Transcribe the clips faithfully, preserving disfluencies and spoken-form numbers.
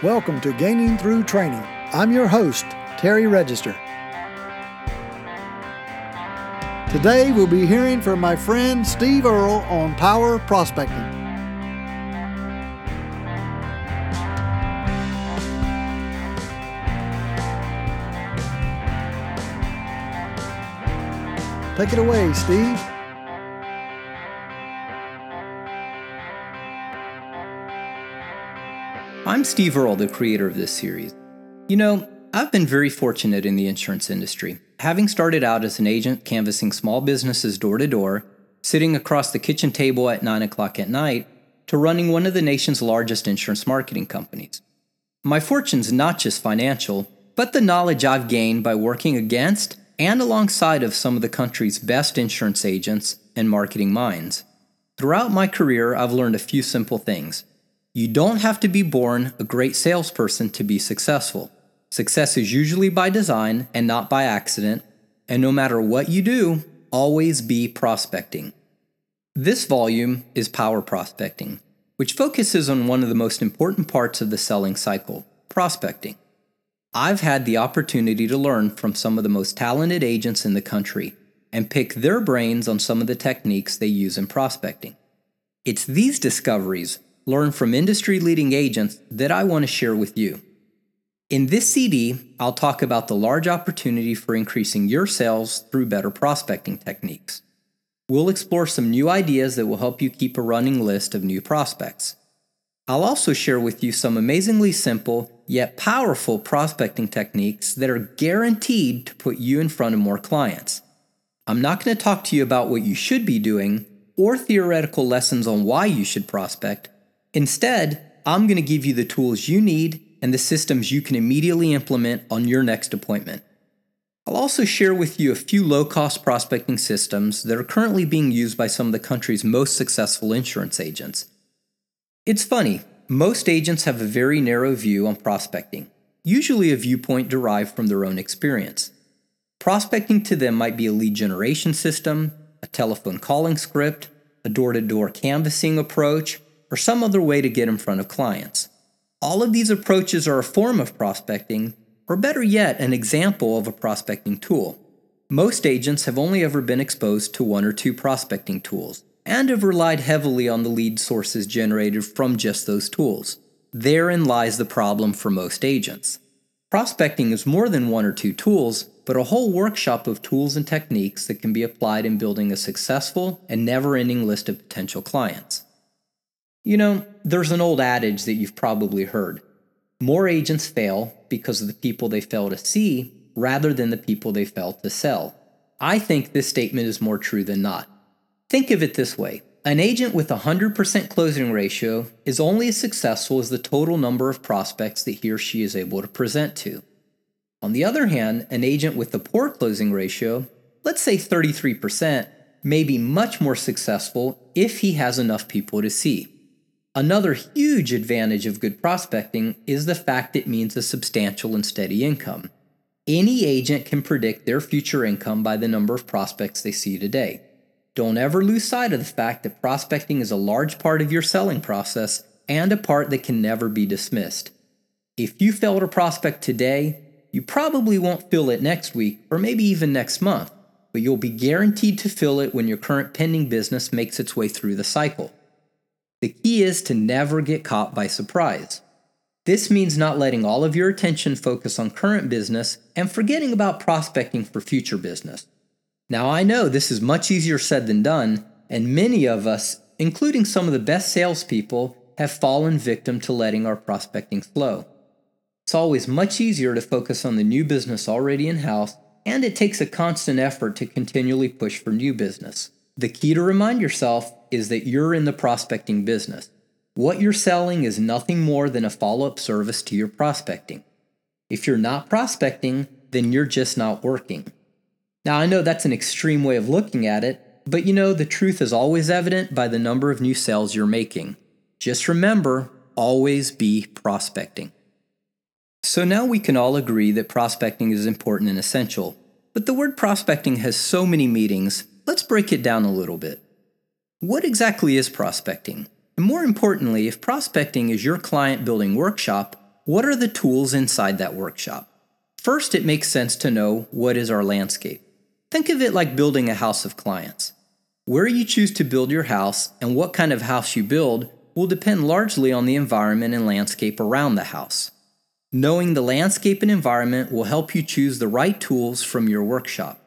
Welcome to Gaining Through Training. I'm your host, Terry Register. Today we'll be hearing from my friend Steve Earle on power prospecting. Take it away, Steve. I'm Steve Earle, the creator of this series. You know, I've been very fortunate in the insurance industry, having started out as an agent canvassing small businesses door to door, sitting across the kitchen table at nine o'clock at night, to running one of the nation's largest insurance marketing companies. My fortune's not just financial, but the knowledge I've gained by working against and alongside of some of the country's best insurance agents and marketing minds. Throughout my career, I've learned a few simple things. You don't have to be born a great salesperson to be successful. Success is usually by design and not by accident, and no matter what you do, always be prospecting. This volume is power prospecting, which focuses on one of the most important parts of the selling cycle, prospecting. I've had the opportunity to learn from some of the most talented agents in the country and pick their brains on some of the techniques they use in prospecting. It's these discoveries learn from industry-leading agents that I want to share with you. In this C D, I'll talk about the large opportunity for increasing your sales through better prospecting techniques. We'll explore some new ideas that will help you keep a running list of new prospects. I'll also share with you some amazingly simple yet powerful prospecting techniques that are guaranteed to put you in front of more clients. I'm not going to talk to you about what you should be doing or theoretical lessons on why you should prospect. Instead, I'm going to give you the tools you need and the systems you can immediately implement on your next appointment. I'll also share with you a few low-cost prospecting systems that are currently being used by some of the country's most successful insurance agents. It's funny, most agents have a very narrow view on prospecting, usually a viewpoint derived from their own experience. Prospecting to them might be a lead generation system, a telephone calling script, a door-to-door canvassing approach, or some other way to get in front of clients. All of these approaches are a form of prospecting, or better yet, an example of a prospecting tool. Most agents have only ever been exposed to one or two prospecting tools, and have relied heavily on the lead sources generated from just those tools. Therein lies the problem for most agents. Prospecting is more than one or two tools, but a whole workshop of tools and techniques that can be applied in building a successful and never-ending list of potential clients. You know, there's an old adage that you've probably heard. More agents fail because of the people they fail to see rather than the people they fail to sell. I think this statement is more true than not. Think of it this way. An agent with a one hundred percent closing ratio is only as successful as the total number of prospects that he or she is able to present to. On the other hand, an agent with a poor closing ratio, let's say thirty-three percent, may be much more successful if he has enough people to see. Another huge advantage of good prospecting is the fact it means a substantial and steady income. Any agent can predict their future income by the number of prospects they see today. Don't ever lose sight of the fact that prospecting is a large part of your selling process and a part that can never be dismissed. If you fail to prospect today, you probably won't feel it next week or maybe even next month, but you'll be guaranteed to feel it when your current pending business makes its way through the cycle. The key is to never get caught by surprise. This means not letting all of your attention focus on current business and forgetting about prospecting for future business. Now, I know this is much easier said than done, and many of us, including some of the best salespeople, have fallen victim to letting our prospecting flow. It's always much easier to focus on the new business already in-house, and it takes a constant effort to continually push for new business. The key to remind yourself is that you're in the prospecting business. What you're selling is nothing more than a follow-up service to your prospecting. If you're not prospecting, then you're just not working. Now, I know that's an extreme way of looking at it, but you know, the truth is always evident by the number of new sales you're making. Just remember, always be prospecting. So now we can all agree that prospecting is important and essential, but the word prospecting has so many meanings. Let's break it down a little bit. What exactly is prospecting? And more importantly, if prospecting is your client building workshop, What are the tools inside that workshop? First, it makes sense to know what is our landscape. Think of it like building a house of clients. Where you choose to build your house and what kind of house you build will depend largely on the environment and landscape around the house. Knowing the landscape and environment will help you choose the right tools from your workshop.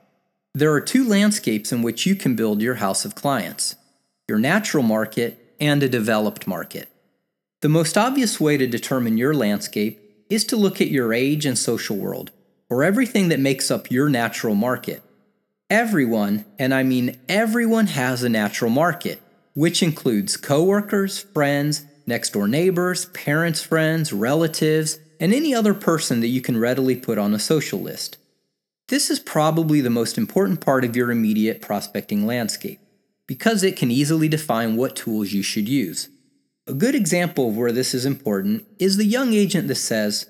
There are two landscapes in which you can build your house of clients: your natural market and a developed market. The most obvious way to determine your landscape is to look at your age and social world, or everything that makes up your natural market. Everyone, and I mean everyone, has a natural market, which includes coworkers, friends, next-door neighbors, parents, friends, relatives, and any other person that you can readily put on a social list. This is probably the most important part of your immediate prospecting landscape, because it can easily define what tools you should use. A good example of where this is important is the young agent that says,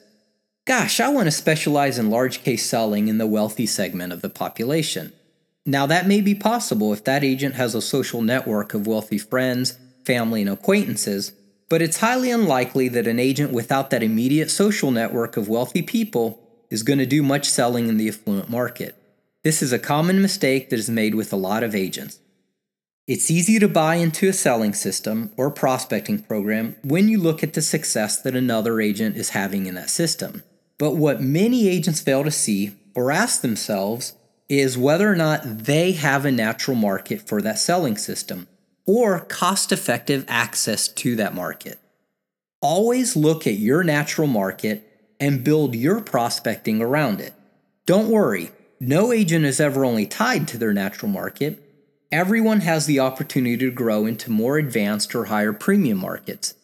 "Gosh, I want to specialize in large case selling in the wealthy segment of the population." Now, that may be possible if that agent has a social network of wealthy friends, family, and acquaintances, but it's highly unlikely that an agent without that immediate social network of wealthy people is going to do much selling in the affluent market. This is a common mistake that is made with a lot of agents. It's easy to buy into a selling system or prospecting program when you look at the success that another agent is having in that system. But what many agents fail to see or ask themselves is whether or not they have a natural market for that selling system or cost-effective access to that market. Always look at your natural market and build your prospecting around it. Don't worry, no agent is ever only tied to their natural market. Everyone has the opportunity to grow into more advanced or higher premium markets,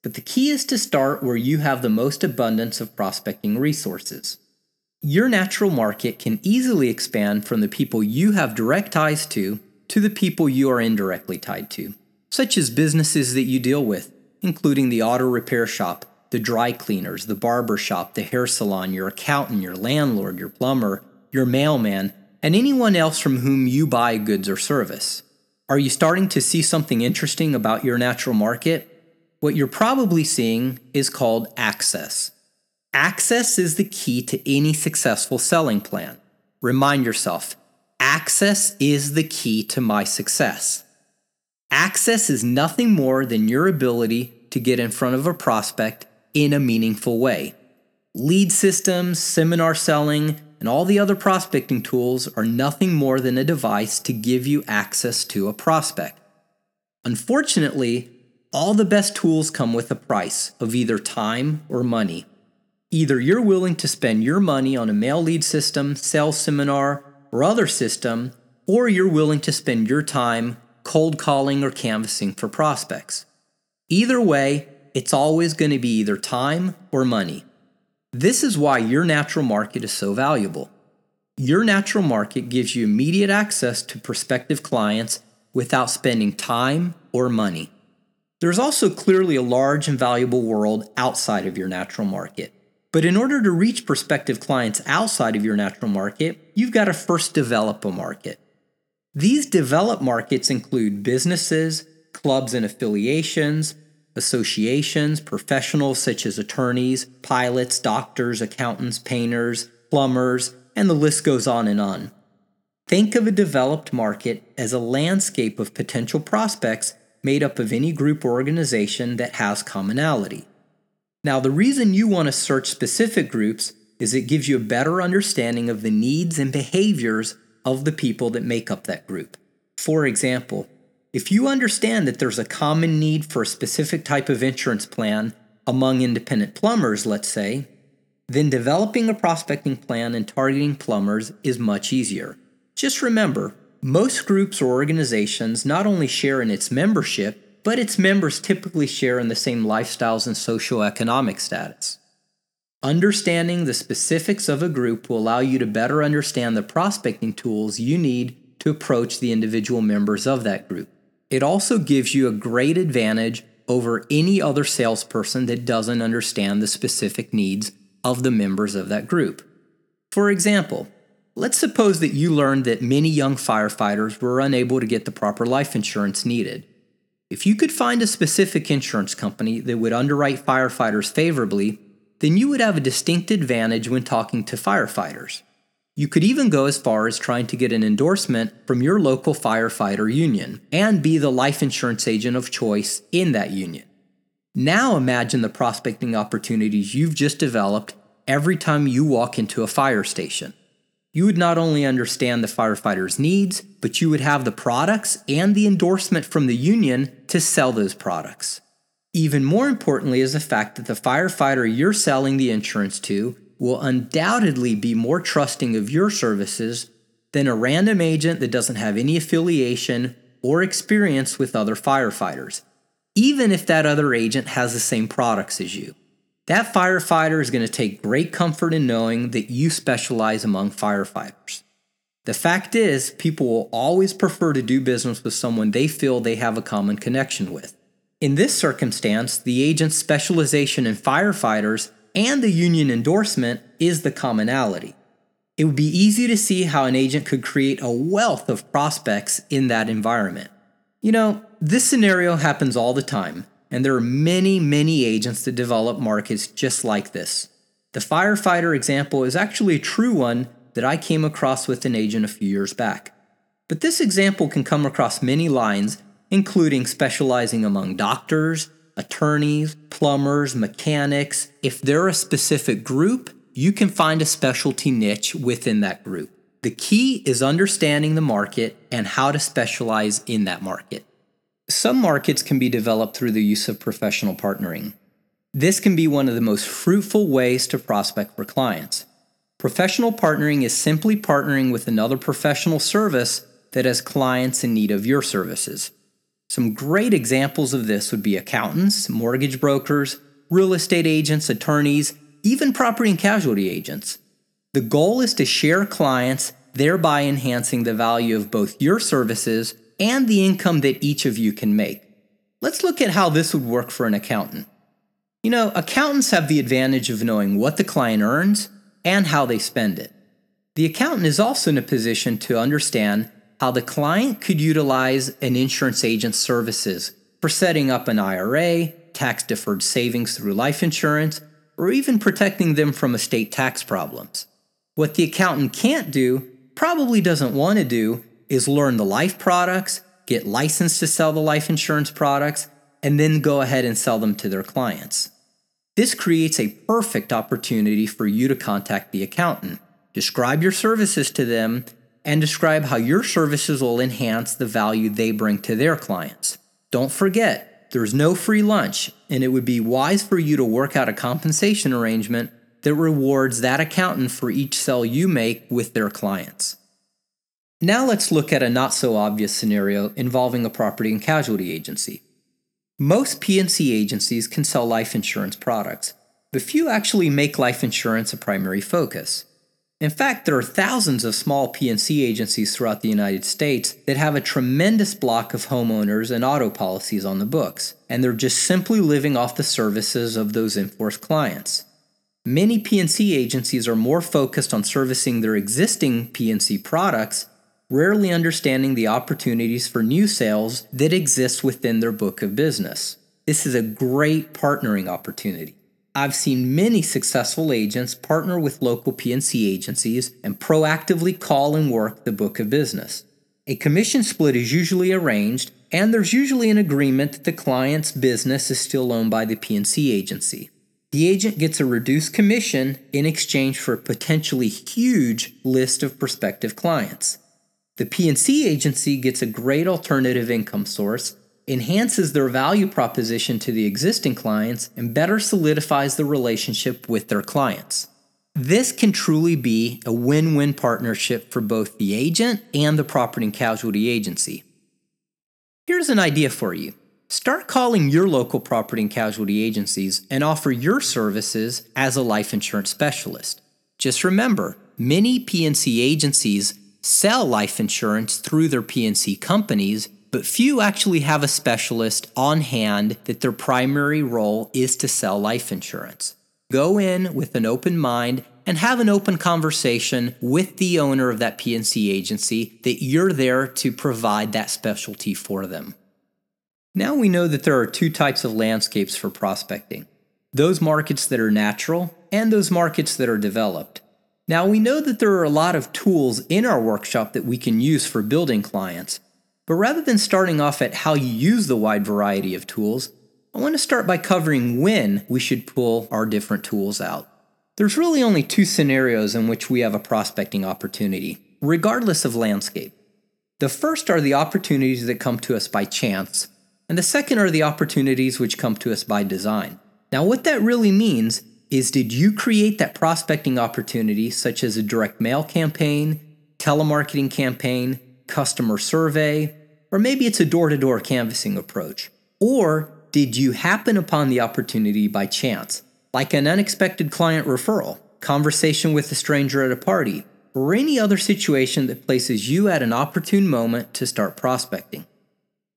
but the key is to start where you have the most abundance of prospecting resources. Your natural market can easily expand from the people you have direct ties to to the people you are indirectly tied to, such as businesses that you deal with, including the auto repair shop, the dry cleaners, the barber shop, the hair salon, your accountant, your landlord, your plumber, your mailman, and anyone else from whom you buy goods or service. Are you starting to see something interesting about your natural market? What you're probably seeing is called access. Access is the key to any successful selling plan. Remind yourself, access is the key to my success. Access is nothing more than your ability to get in front of a prospect in a meaningful way. Lead systems, seminar selling, and all the other prospecting tools are nothing more than a device to give you access to a prospect. Unfortunately, all the best tools come with a price of either time or money. Either you're willing to spend your money on a mail lead system, sales seminar, or other system, or you're willing to spend your time cold calling or canvassing for prospects. Either way, it's always going to be either time or money. This is why your natural market is so valuable. Your natural market gives you immediate access to prospective clients without spending time or money. There's also clearly a large and valuable world outside of your natural market. But in order to reach prospective clients outside of your natural market, you've got to first develop a market. These developed markets include businesses, clubs and affiliations, associations, professionals such as attorneys, pilots, doctors, accountants, painters, plumbers, and the list goes on and on. Think of a developed market as a landscape of potential prospects made up of any group or organization that has commonality. Now, the reason you want to search specific groups is it gives you a better understanding of the needs and behaviors of the people that make up that group. For example, if you understand that there's a common need for a specific type of insurance plan among independent plumbers, let's say, then developing a prospecting plan and targeting plumbers is much easier. Just remember, most groups or organizations not only share in its membership, but its members typically share in the same lifestyles and socioeconomic status. Understanding the specifics of a group will allow you to better understand the prospecting tools you need to approach the individual members of that group. It also gives you a great advantage over any other salesperson that doesn't understand the specific needs of the members of that group. For example, let's suppose that you learned that many young firefighters were unable to get the proper life insurance needed. If you could find a specific insurance company that would underwrite firefighters favorably, then you would have a distinct advantage when talking to firefighters. You could even go as far as trying to get an endorsement from your local firefighter union and be the life insurance agent of choice in that union. Now imagine the prospecting opportunities you've just developed every time you walk into a fire station. You would not only understand the firefighter's needs, but you would have the products and the endorsement from the union to sell those products. Even more importantly is the fact that the firefighter you're selling the insurance to will undoubtedly be more trusting of your services than a random agent that doesn't have any affiliation or experience with other firefighters, even if that other agent has the same products as you. That firefighter is going to take great comfort in knowing that you specialize among firefighters. The fact is, people will always prefer to do business with someone they feel they have a common connection with. In this circumstance, the agent's specialization in firefighters and the union endorsement is the commonality. It would be easy to see how an agent could create a wealth of prospects in that environment. You know, this scenario happens all the time. And there are many, many agents that develop markets just like this. The firefighter example is actually a true one that I came across with an agent a few years back. But this example can come across many lines, including specializing among doctors, attorneys, plumbers, mechanics. If they're a specific group, you can find a specialty niche within that group. The key is understanding the market and how to specialize in that market. Some markets can be developed through the use of professional partnering. This can be one of the most fruitful ways to prospect for clients. Professional partnering is simply partnering with another professional service that has clients in need of your services. Some great examples of this would be accountants, mortgage brokers, real estate agents, attorneys, even property and casualty agents. The goal is to share clients, thereby enhancing the value of both your services and the income that each of you can make. Let's look at how this would work for an accountant. You know, accountants have the advantage of knowing what the client earns and how they spend it. The accountant is also in a position to understand how the client could utilize an insurance agent's services for setting up an I R A, tax-deferred savings through life insurance, or even protecting them from estate tax problems. What the accountant can't do, probably doesn't want to do, is learn the life products, get licensed to sell the life insurance products, and then go ahead and sell them to their clients. This creates a perfect opportunity for you to contact the accountant, describe your services to them, and describe how your services will enhance the value they bring to their clients. Don't forget, there's no free lunch, and it would be wise for you to work out a compensation arrangement that rewards that accountant for each sale you make with their clients. Now let's look at a not-so-obvious scenario involving a property and casualty agency. Most P and C agencies can sell life insurance products, but few actually make life insurance a primary focus. In fact, there are thousands of small P and C agencies throughout the United States that have a tremendous block of homeowners and auto policies on the books, and they're just simply living off the services of those in-force clients. Many P and C agencies are more focused on servicing their existing P and C products, rarely understanding the opportunities for new sales that exist within their book of business. This is a great partnering opportunity. I've seen many successful agents partner with local P and C agencies and proactively call and work the book of business. A commission split is usually arranged, and there's usually an agreement that the client's business is still owned by the P and C agency. The agent gets a reduced commission in exchange for a potentially huge list of prospective clients. The P and C agency gets a great alternative income source, enhances their value proposition to the existing clients, and better solidifies the relationship with their clients. This can truly be a win-win partnership for both the agent and the property and casualty agency. Here's an idea for you. Start calling your local property and casualty agencies and offer your services as a life insurance specialist. Just remember, many P and C agencies sell life insurance through their P and C companies, but few actually have a specialist on hand that their primary role is to sell life insurance. Go in with an open mind and have an open conversation with the owner of that P and C agency that you're there to provide that specialty for them. Now we know that there are two types of landscapes for prospecting. those markets that are natural, and those markets that are developed. Now, we know that there are a lot of tools in our workshop that we can use for building clients, but rather than starting off at how you use the wide variety of tools, I want to start by covering when we should pull our different tools out. There's really only two scenarios in which we have a prospecting opportunity, regardless of landscape. The first are the opportunities that come to us by chance, and the second are the opportunities which come to us by design. Now, what that really means is, did you create that prospecting opportunity, such as a direct mail campaign, telemarketing campaign, customer survey, or maybe it's a door-to-door canvassing approach? Or did you happen upon the opportunity by chance, like an unexpected client referral, conversation with a stranger at a party, or any other situation that places you at an opportune moment to start prospecting?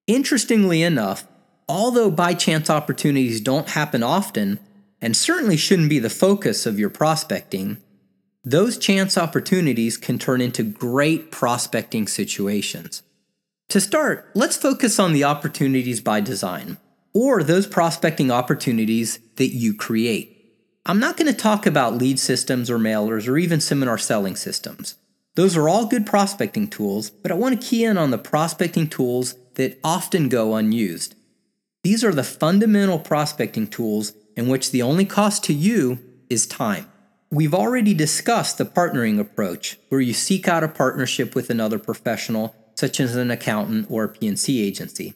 Interestingly enough, although by chance opportunities don't happen often, and certainly shouldn't be the focus of your prospecting, those chance opportunities can turn into great prospecting situations. To start, let's focus on the opportunities by design, or those prospecting opportunities that you create. I'm not going to talk about lead systems or mailers or even seminar selling systems. Those are all good prospecting tools, but I want to key in on the prospecting tools that often go unused. These are the fundamental prospecting tools in which the only cost to you is time. We've already discussed the partnering approach, where you seek out a partnership with another professional, such as an accountant or a P and C agency.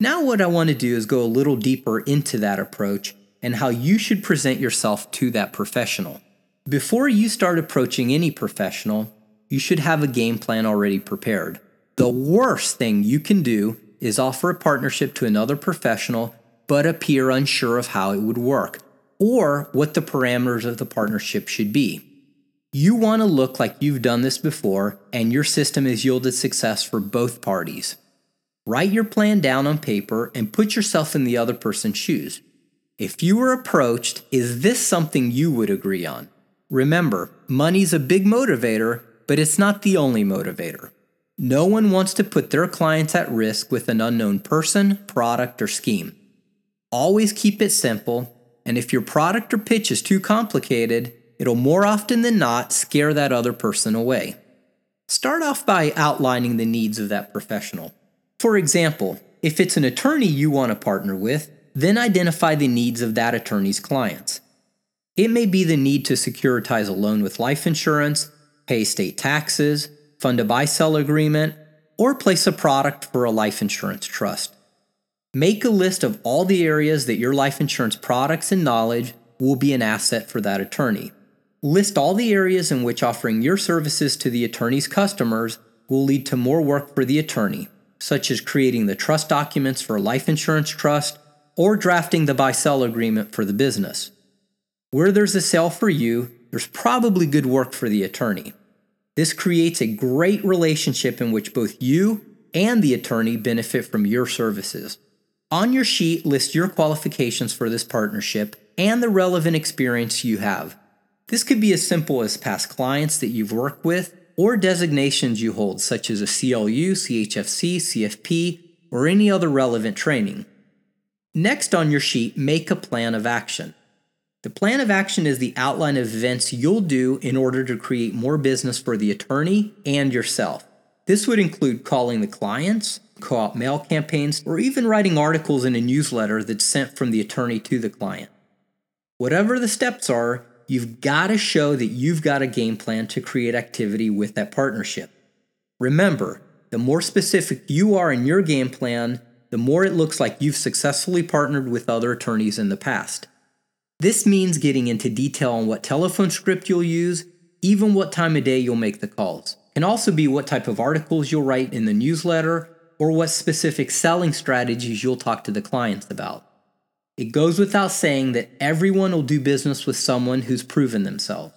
Now what I want to do is go a little deeper into that approach and how you should present yourself to that professional. Before you start approaching any professional, you should have a game plan already prepared. The worst thing you can do is offer a partnership to another professional but appear unsure of how it would work or what the parameters of the partnership should be. You want to look like you've done this before and your system has yielded success for both parties. Write your plan down on paper and put yourself in the other person's shoes. If you were approached, is this something you would agree on? Remember, money's a big motivator, but it's not the only motivator. No one wants to put their clients at risk with an unknown person, product, or scheme. Always keep it simple, and if your product or pitch is too complicated, it'll more often than not scare that other person away. Start off by outlining the needs of that professional. For example, if it's an attorney you want to partner with, then identify the needs of that attorney's clients. It may be the need to securitize a loan with life insurance, pay state taxes, fund a buy-sell agreement, or place a product for a life insurance trust. Make a list of all the areas that your life insurance products and knowledge will be an asset for that attorney. List all the areas in which offering your services to the attorney's customers will lead to more work for the attorney, such as creating the trust documents for a life insurance trust or drafting the buy-sell agreement for the business. Where there's a sale for you, there's probably good work for the attorney. This creates a great relationship in which both you and the attorney benefit from your services. On your sheet, list your qualifications for this partnership and the relevant experience you have. This could be as simple as past clients that you've worked with or designations you hold, such as a C L U, C H F C, C F P, or any other relevant training. Next on your sheet, make a plan of action. The plan of action is the outline of events you'll do in order to create more business for the attorney and yourself. This would include calling the clients, co-op mail campaigns, or even writing articles in a newsletter that's sent from the attorney to the client. Whatever the steps are, you've got to show that you've got a game plan to create activity with that partnership. Remember, the more specific you are in your game plan, the more it looks like you've successfully partnered with other attorneys in the past. This means getting into detail on what telephone script you'll use, even what time of day you'll make the calls. It can also be what type of articles you'll write in the newsletter, or what specific selling strategies you'll talk to the clients about. It goes without saying that everyone will do business with someone who's proven themselves.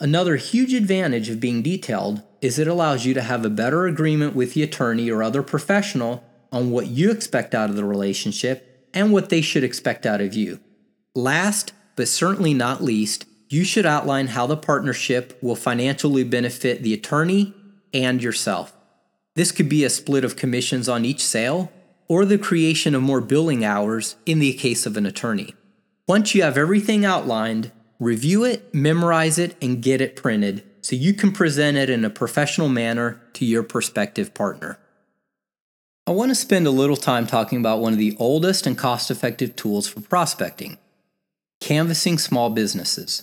Another huge advantage of being detailed is it allows you to have a better agreement with the attorney or other professional on what you expect out of the relationship and what they should expect out of you. Last, but certainly not least, you should outline how the partnership will financially benefit the attorney and yourself. This could be a split of commissions on each sale or the creation of more billing hours in the case of an attorney. Once you have everything outlined, review it, memorize it, and get it printed so you can present it in a professional manner to your prospective partner. I want to spend a little time talking about one of the oldest and cost-effective tools for prospecting, canvassing small businesses.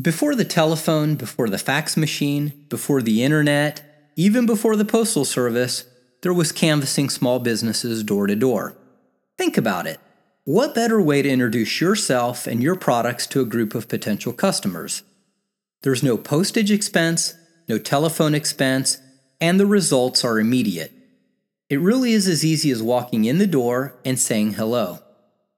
Before the telephone, before the fax machine, before the internet, even before the postal service, there was canvassing small businesses door to door. Think about it. What better way to introduce yourself and your products to a group of potential customers? There's no postage expense, no telephone expense, and the results are immediate. It really is as easy as walking in the door and saying hello.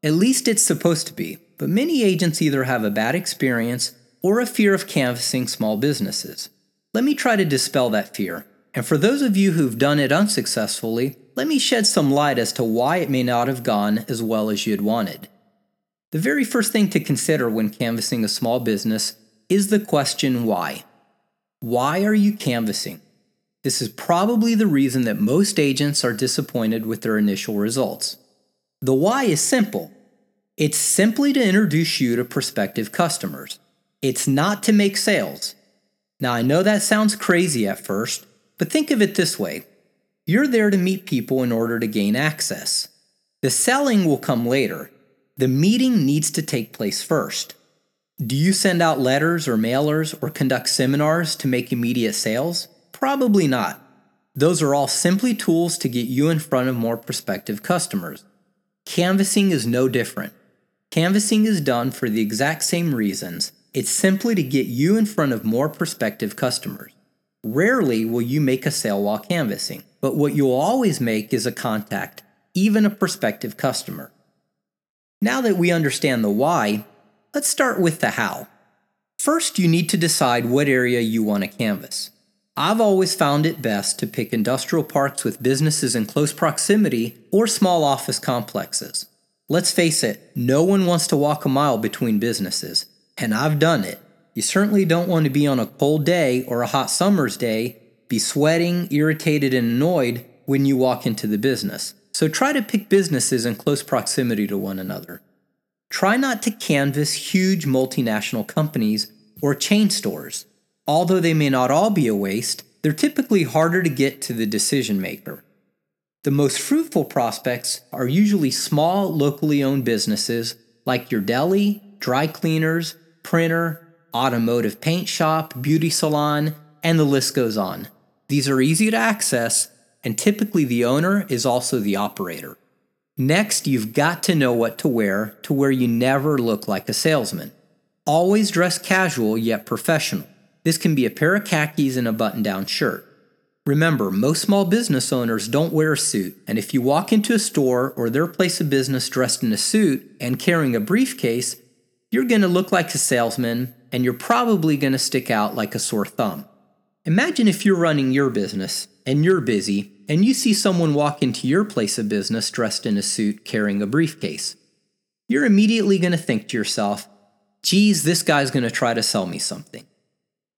At least it's supposed to be, but many agents either have a bad experience or a fear of canvassing small businesses. Let me try to dispel that fear. And for those of you who've done it unsuccessfully, let me shed some light as to why it may not have gone as well as you'd wanted. The very first thing to consider when canvassing a small business is the question why. Why are you canvassing? This is probably the reason that most agents are disappointed with their initial results. The why is simple. It's simply to introduce you to prospective customers. It's not to make sales. Now, I know that sounds crazy at first, but think of it this way. You're there to meet people in order to gain access. The selling will come later. The meeting needs to take place first. Do you send out letters or mailers or conduct seminars to make immediate sales? Probably not. Those are all simply tools to get you in front of more prospective customers. Canvassing is no different. Canvassing is done for the exact same reasons. It's simply to get you in front of more prospective customers. Rarely will you make a sale while canvassing, but what you'll always make is a contact, even a prospective customer. Now that we understand the why, let's start with the how. First, you need to decide what area you want to canvass. I've always found it best to pick industrial parks with businesses in close proximity or small office complexes. Let's face it, no one wants to walk a mile between businesses, and I've done it. You certainly don't want to be on a cold day or a hot summer's day, be sweating, irritated, and annoyed when you walk into the business. So try to pick businesses in close proximity to one another. Try not to canvass huge multinational companies or chain stores. Although they may not all be a waste, they're typically harder to get to the decision maker. The most fruitful prospects are usually small, locally owned businesses like your deli, dry cleaners, printer, automotive paint shop, beauty salon, and the list goes on. These are easy to access, and typically the owner is also the operator. Next, you've got to know what to wear to where you never look like a salesman. Always dress casual yet professional. This can be a pair of khakis and a button-down shirt. Remember, most small business owners don't wear a suit, and if you walk into a store or their place of business dressed in a suit and carrying a briefcase, you're going to look like a salesman, and you're probably going to stick out like a sore thumb. Imagine if you're running your business, and you're busy, and you see someone walk into your place of business dressed in a suit carrying a briefcase. You're immediately going to think to yourself, geez, this guy's going to try to sell me something.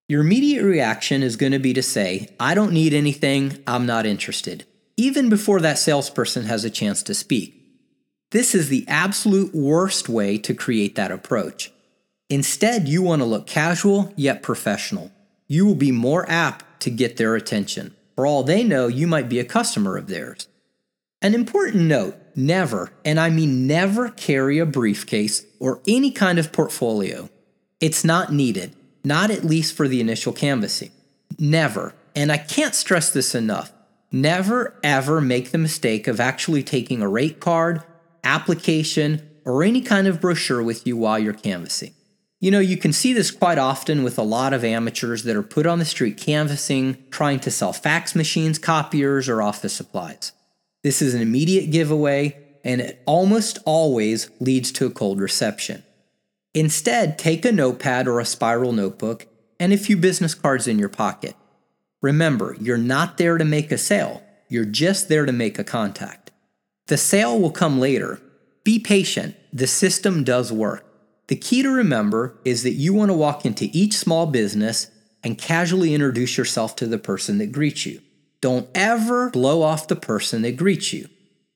Your immediate reaction is going to be to say, I don't need anything, I'm not interested, even before that salesperson has a chance to speak. This is the absolute worst way to create that approach. Instead, you want to look casual yet professional. You will be more apt to get their attention. For all they know, you might be a customer of theirs. An important note, never, and I mean never, carry a briefcase or any kind of portfolio. It's not needed, not at least for the initial canvassing. Never, and I can't stress this enough, never ever make the mistake of actually taking a rate card, application, or any kind of brochure with you while you're canvassing. You know, you can see this quite often with a lot of amateurs that are put on the street canvassing, trying to sell fax machines, copiers, or office supplies. This is an immediate giveaway, and it almost always leads to a cold reception. Instead, take a notepad or a spiral notebook and a few business cards in your pocket. Remember, you're not there to make a sale. You're just there to make a contact. The sale will come later. Be patient. The system does work. The key to remember is that you want to walk into each small business and casually introduce yourself to the person that greets you. Don't ever blow off the person that greets you.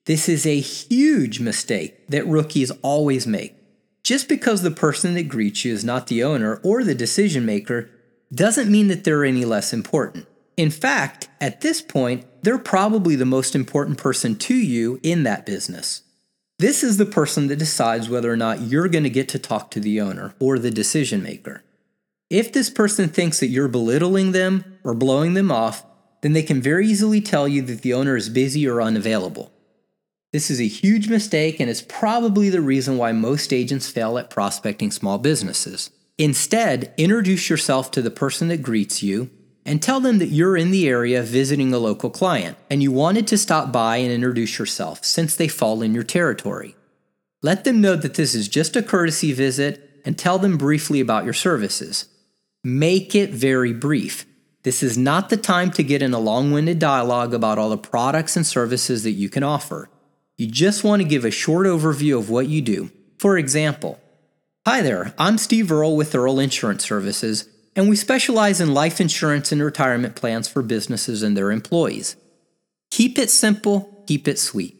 This is a huge mistake that rookies always make. Just because the person that greets you is not the owner or the decision maker doesn't mean that they're any less important. In fact, at this point, they're probably the most important person to you in that business. This is the person that decides whether or not you're going to get to talk to the owner or the decision maker. If this person thinks that you're belittling them or blowing them off, then they can very easily tell you that the owner is busy or unavailable. This is a huge mistake, and it's probably the reason why most agents fail at prospecting small businesses. Instead, introduce yourself to the person that greets you and tell them that you're in the area visiting a local client and you wanted to stop by and introduce yourself since they fall in your territory. Let them know that this is just a courtesy visit and tell them briefly about your services. Make it very brief. This is not the time to get in a long-winded dialogue about all the products and services that you can offer. You just want to give a short overview of what you do. For example, "Hi there, I'm Steve Earle with Earle Insurance Services, and we specialize in life insurance and retirement plans for businesses and their employees." Keep it simple, keep it sweet.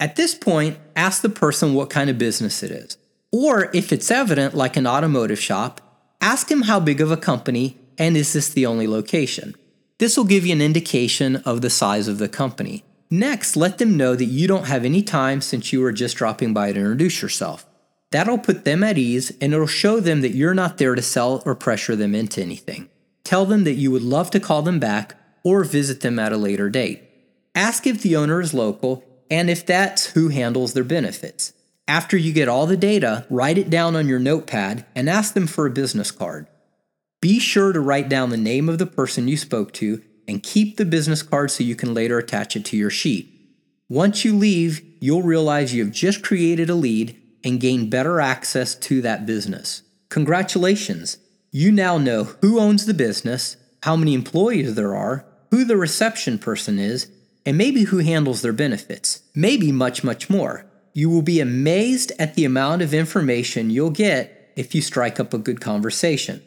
At this point, ask the person what kind of business it is. Or if it's evident, like an automotive shop, ask him how big of a company and is this the only location. This will give you an indication of the size of the company. Next, let them know that you don't have any time since you were just dropping by to introduce yourself. That'll put them at ease, and it'll show them that you're not there to sell or pressure them into anything. Tell them that you would love to call them back or visit them at a later date. Ask if the owner is local and if that's who handles their benefits. After you get all the data, write it down on your notepad and ask them for a business card. Be sure to write down the name of the person you spoke to and keep the business card so you can later attach it to your sheet. Once you leave, you'll realize you've just created a lead and gain better access to that business. Congratulations! You now know who owns the business, how many employees there are, who the reception person is, and maybe who handles their benefits. Maybe much, much more. You will be amazed at the amount of information you'll get if you strike up a good conversation.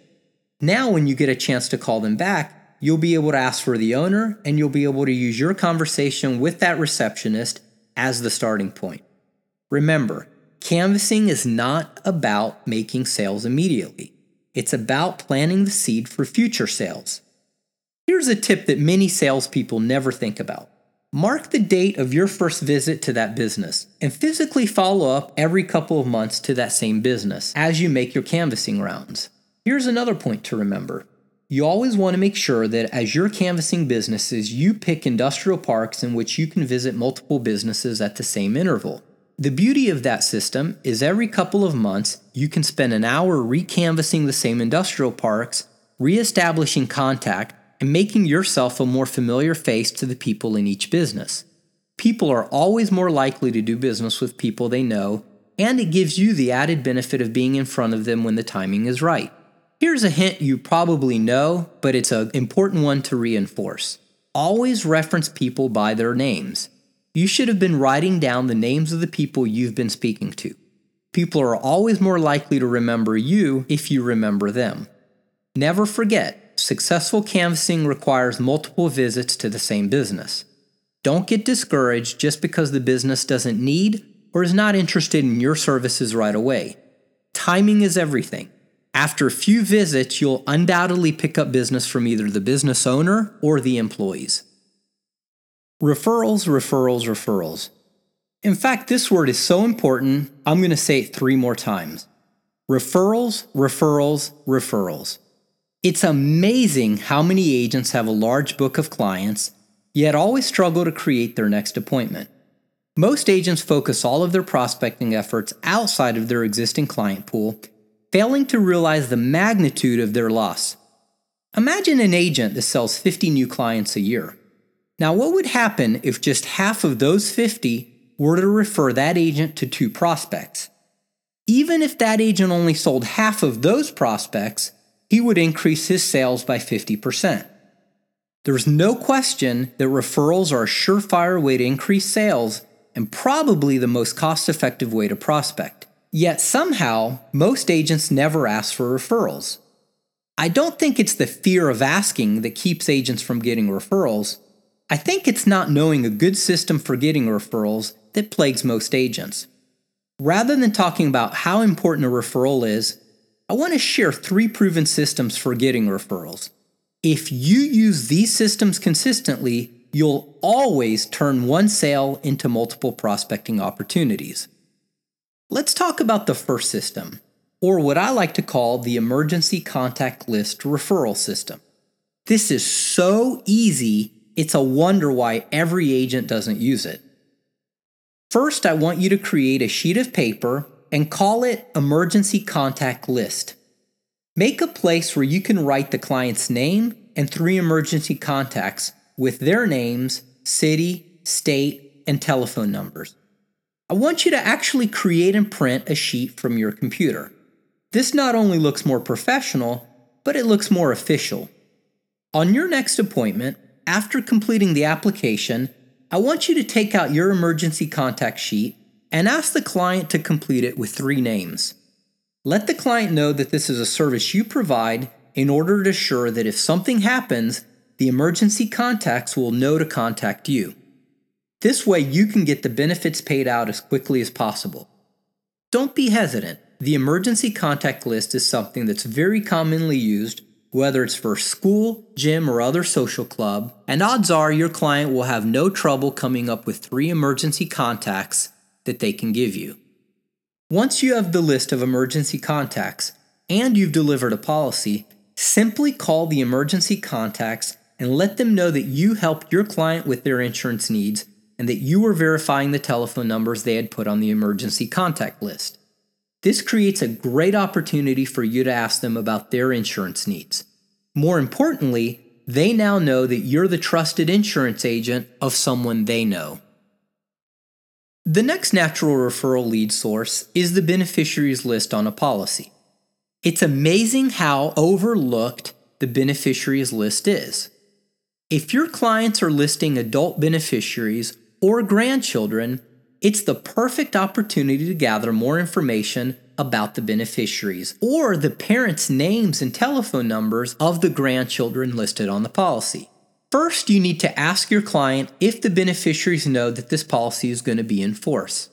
Now, when you get a chance to call them back, you'll be able to ask for the owner, and you'll be able to use your conversation with that receptionist as the starting point. Remember, canvassing is not about making sales immediately. It's about planting the seed for future sales. Here's a tip that many salespeople never think about. Mark the date of your first visit to that business and physically follow up every couple of months to that same business as you make your canvassing rounds. Here's another point to remember. You always want to make sure that as you're canvassing businesses, you pick industrial parks in which you can visit multiple businesses at the same interval. The beauty of that system is every couple of months, you can spend an hour re-canvassing the same industrial parks, re-establishing contact, and making yourself a more familiar face to the people in each business. People are always more likely to do business with people they know, and it gives you the added benefit of being in front of them when the timing is right. Here's a hint you probably know, but it's an important one to reinforce. Always reference people by their names. You should have been writing down the names of the people you've been speaking to. People are always more likely to remember you if you remember them. Never forget, successful canvassing requires multiple visits to the same business. Don't get discouraged just because the business doesn't need or is not interested in your services right away. Timing is everything. After a few visits, you'll undoubtedly pick up business from either the business owner or the employees. Referrals, referrals, referrals. In fact, this word is so important, I'm going to say it three more times. Referrals, referrals, referrals. It's amazing how many agents have a large book of clients, yet always struggle to create their next appointment. Most agents focus all of their prospecting efforts outside of their existing client pool, failing to realize the magnitude of their loss. Imagine an agent that sells fifty new clients a year. Now, what would happen if just half of those fifty were to refer that agent to two prospects? Even if that agent only sold half of those prospects, he would increase his sales by fifty percent. There's no question that referrals are a surefire way to increase sales and probably the most cost-effective way to prospect. Yet somehow, most agents never ask for referrals. I don't think it's the fear of asking that keeps agents from getting referrals. I think it's not knowing a good system for getting referrals that plagues most agents. Rather than talking about how important a referral is, I want to share three proven systems for getting referrals. If you use these systems consistently, you'll always turn one sale into multiple prospecting opportunities. Let's talk about the first system, or what I like to call the emergency contact list referral system. This is so easy, it's a wonder why every agent doesn't use it. First, I want you to create a sheet of paper and call it Emergency Contact List. Make a place where you can write the client's name and three emergency contacts with their names, city, state, and telephone numbers. I want you to actually create and print a sheet from your computer. This not only looks more professional, but it looks more official. On your next appointment, after completing the application, I want you to take out your emergency contact sheet and ask the client to complete it with three names. Let the client know that this is a service you provide in order to assure that if something happens, the emergency contacts will know to contact you. This way you can get the benefits paid out as quickly as possible. Don't be hesitant. The emergency contact list is something that's very commonly used, whether it's for school, gym, or other social club, and odds are your client will have no trouble coming up with three emergency contacts that they can give you. Once you have the list of emergency contacts and you've delivered a policy, simply call the emergency contacts and let them know that you helped your client with their insurance needs and that you were verifying the telephone numbers they had put on the emergency contact list. This creates a great opportunity for you to ask them about their insurance needs. More importantly, they now know that you're the trusted insurance agent of someone they know. The next natural referral lead source is the beneficiaries list on a policy. It's amazing how overlooked the beneficiaries list is. If your clients are listing adult beneficiaries or grandchildren, it's the perfect opportunity to gather more information about the beneficiaries or the parents' names and telephone numbers of the grandchildren listed on the policy. First, you need to ask your client if the beneficiaries know that this policy is going to be in force.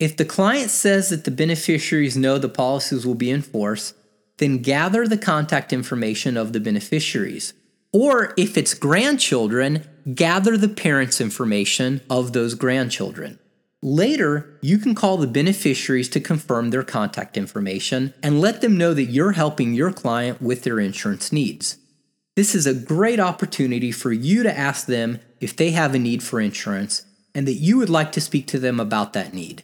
If the client says that the beneficiaries know the policies will be in force, then gather the contact information of the beneficiaries. Or if it's grandchildren, gather the parents' information of those grandchildren. Later, you can call the beneficiaries to confirm their contact information and let them know that you're helping your client with their insurance needs. This is a great opportunity for you to ask them if they have a need for insurance and that you would like to speak to them about that need.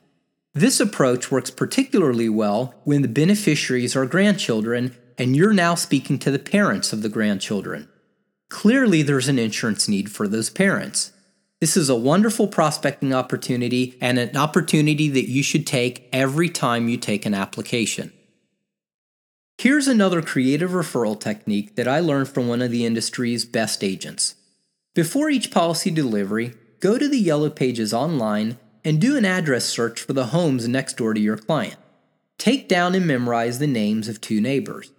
This approach works particularly well when the beneficiaries are grandchildren and you're now speaking to the parents of the grandchildren. Clearly, there's an insurance need for those parents. This is a wonderful prospecting opportunity and an opportunity that you should take every time you take an application. Here's another creative referral technique that I learned from one of the industry's best agents. Before each policy delivery, go to the Yellow Pages online and do an address search for the homes next door to your client. Take down and memorize the names of two neighbors.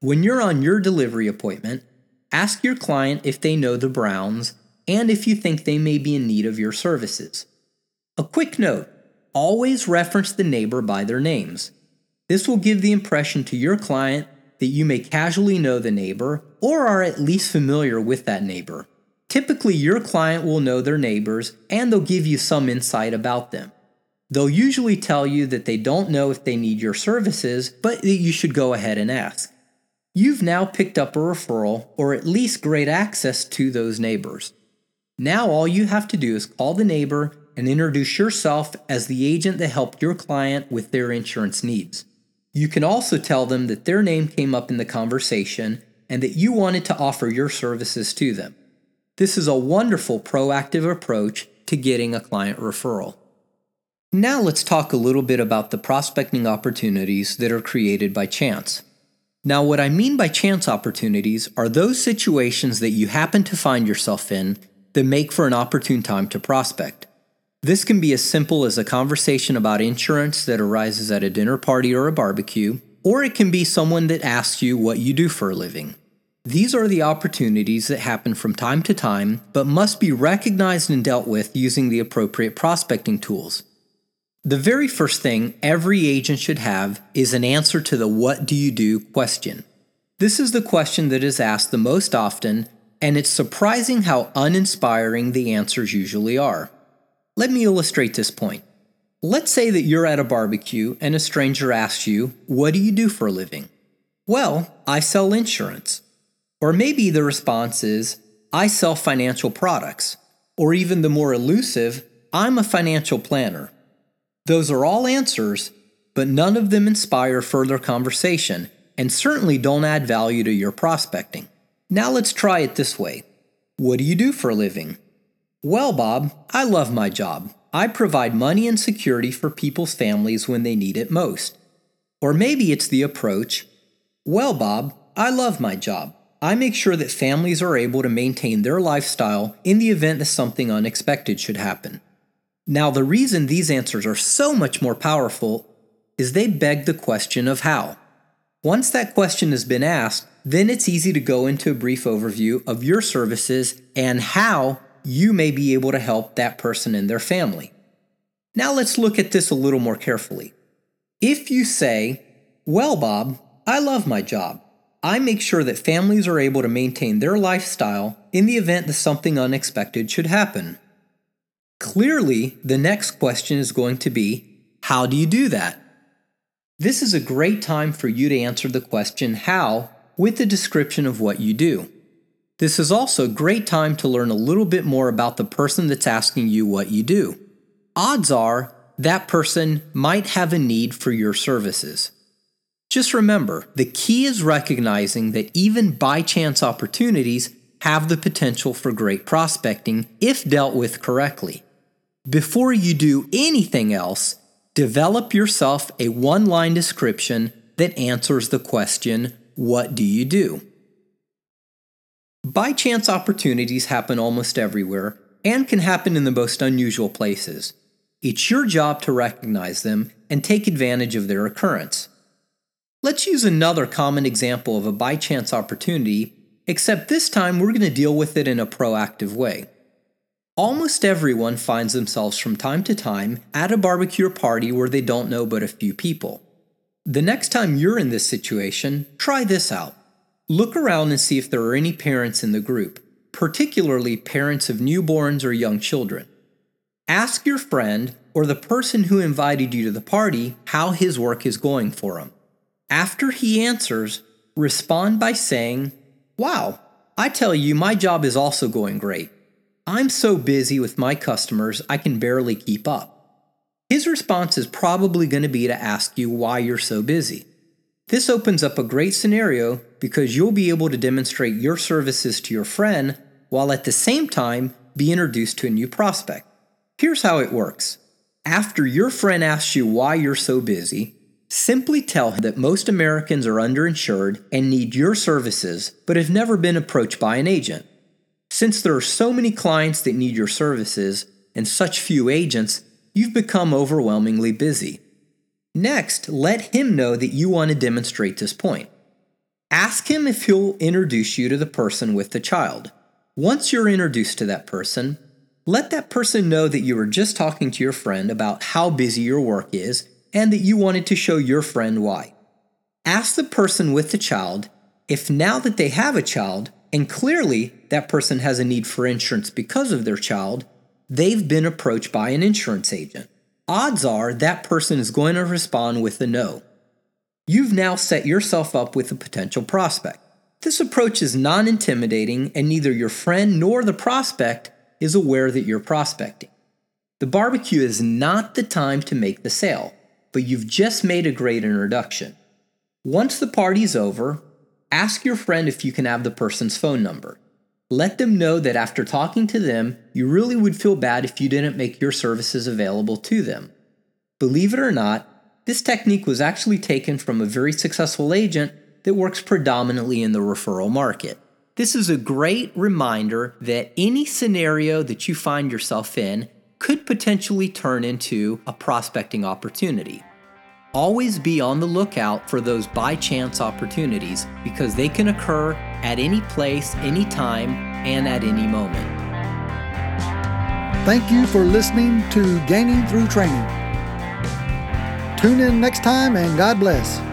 When you're on your delivery appointment, ask your client if they know the Browns and if you think they may be in need of your services. A quick note, always reference the neighbor by their names. This will give the impression to your client that you may casually know the neighbor or are at least familiar with that neighbor. Typically, your client will know their neighbors and they'll give you some insight about them. They'll usually tell you that they don't know if they need your services, but that you should go ahead and ask. You've now picked up a referral or at least great access to those neighbors. Now all you have to do is call the neighbor and introduce yourself as the agent that helped your client with their insurance needs. You can also tell them that their name came up in the conversation and that you wanted to offer your services to them. This is a wonderful proactive approach to getting a client referral. Now let's talk a little bit about the prospecting opportunities that are created by chance. Now what I mean by chance opportunities are those situations that you happen to find yourself in that make for an opportune time to prospect. This can be as simple as a conversation about insurance that arises at a dinner party or a barbecue, or it can be someone that asks you what you do for a living. These are the opportunities that happen from time to time, but must be recognized and dealt with using the appropriate prospecting tools. The very first thing every agent should have is an answer to the "What do you do?" question. This is the question that is asked the most often, and it's surprising how uninspiring the answers usually are. Let me illustrate this point. Let's say that you're at a barbecue and a stranger asks you, "What do you do for a living?" "Well, I sell insurance." Or maybe the response is, "I sell financial products." Or even the more elusive, "I'm a financial planner." Those are all answers, but none of them inspire further conversation, and certainly don't add value to your prospecting. Now let's try it this way. What do you do for a living? "Well, Bob, I love my job. I provide money and security for people's families when they need it most." Or maybe it's the approach, "Well, Bob, I love my job. I make sure that families are able to maintain their lifestyle in the event that something unexpected should happen." Now, the reason these answers are so much more powerful is they beg the question of how. Once that question has been asked, then it's easy to go into a brief overview of your services and how you may be able to help that person and their family. Now let's look at this a little more carefully. If you say, "Well, Bob, I love my job. I make sure that families are able to maintain their lifestyle in the event that something unexpected should happen," clearly, the next question is going to be, how do you do that? This is a great time for you to answer the question how with a description of what you do. This is also a great time to learn a little bit more about the person that's asking you what you do. Odds are that person might have a need for your services. Just remember, the key is recognizing that even by chance opportunities have the potential for great prospecting if dealt with correctly. Before you do anything else, develop yourself a one-line description that answers the question, what do you do? By chance opportunities happen almost everywhere and can happen in the most unusual places. It's your job to recognize them and take advantage of their occurrence. Let's use another common example of a by chance opportunity, except this time we're going to deal with it in a proactive way. Almost everyone finds themselves from time to time at a barbecue or party where they don't know but a few people. The next time you're in this situation, try this out. Look around and see if there are any parents in the group, particularly parents of newborns or young children. Ask your friend or the person who invited you to the party how his work is going for him. After he answers, respond by saying, "Wow, I tell you, my job is also going great. I'm so busy with my customers, I can barely keep up." His response is probably going to be to ask you why you're so busy. This opens up a great scenario because you'll be able to demonstrate your services to your friend while at the same time be introduced to a new prospect. Here's how it works. After your friend asks you why you're so busy, simply tell him that most Americans are underinsured and need your services, but have never been approached by an agent. Since there are so many clients that need your services and such few agents, you've become overwhelmingly busy. Next, let him know that you want to demonstrate this point. Ask him if he'll introduce you to the person with the child. Once you're introduced to that person, let that person know that you were just talking to your friend about how busy your work is and that you wanted to show your friend why. Ask the person with the child if now that they have a child, and clearly that person has a need for insurance because of their child, they've been approached by an insurance agent. Odds are that person is going to respond with a no. You've now set yourself up with a potential prospect. This approach is non-intimidating, and neither your friend nor the prospect is aware that you're prospecting. The barbecue is not the time to make the sale, but you've just made a great introduction. Once the party's over, ask your friend if you can have the person's phone number. Let them know that after talking to them, you really would feel bad if you didn't make your services available to them. Believe it or not, this technique was actually taken from a very successful agent that works predominantly in the referral market. This is a great reminder that any scenario that you find yourself in could potentially turn into a prospecting opportunity. Always be on the lookout for those by chance opportunities because they can occur at any place, any time, and at any moment. Thank you for listening to Gaining Through Training. Tune in next time, and God bless.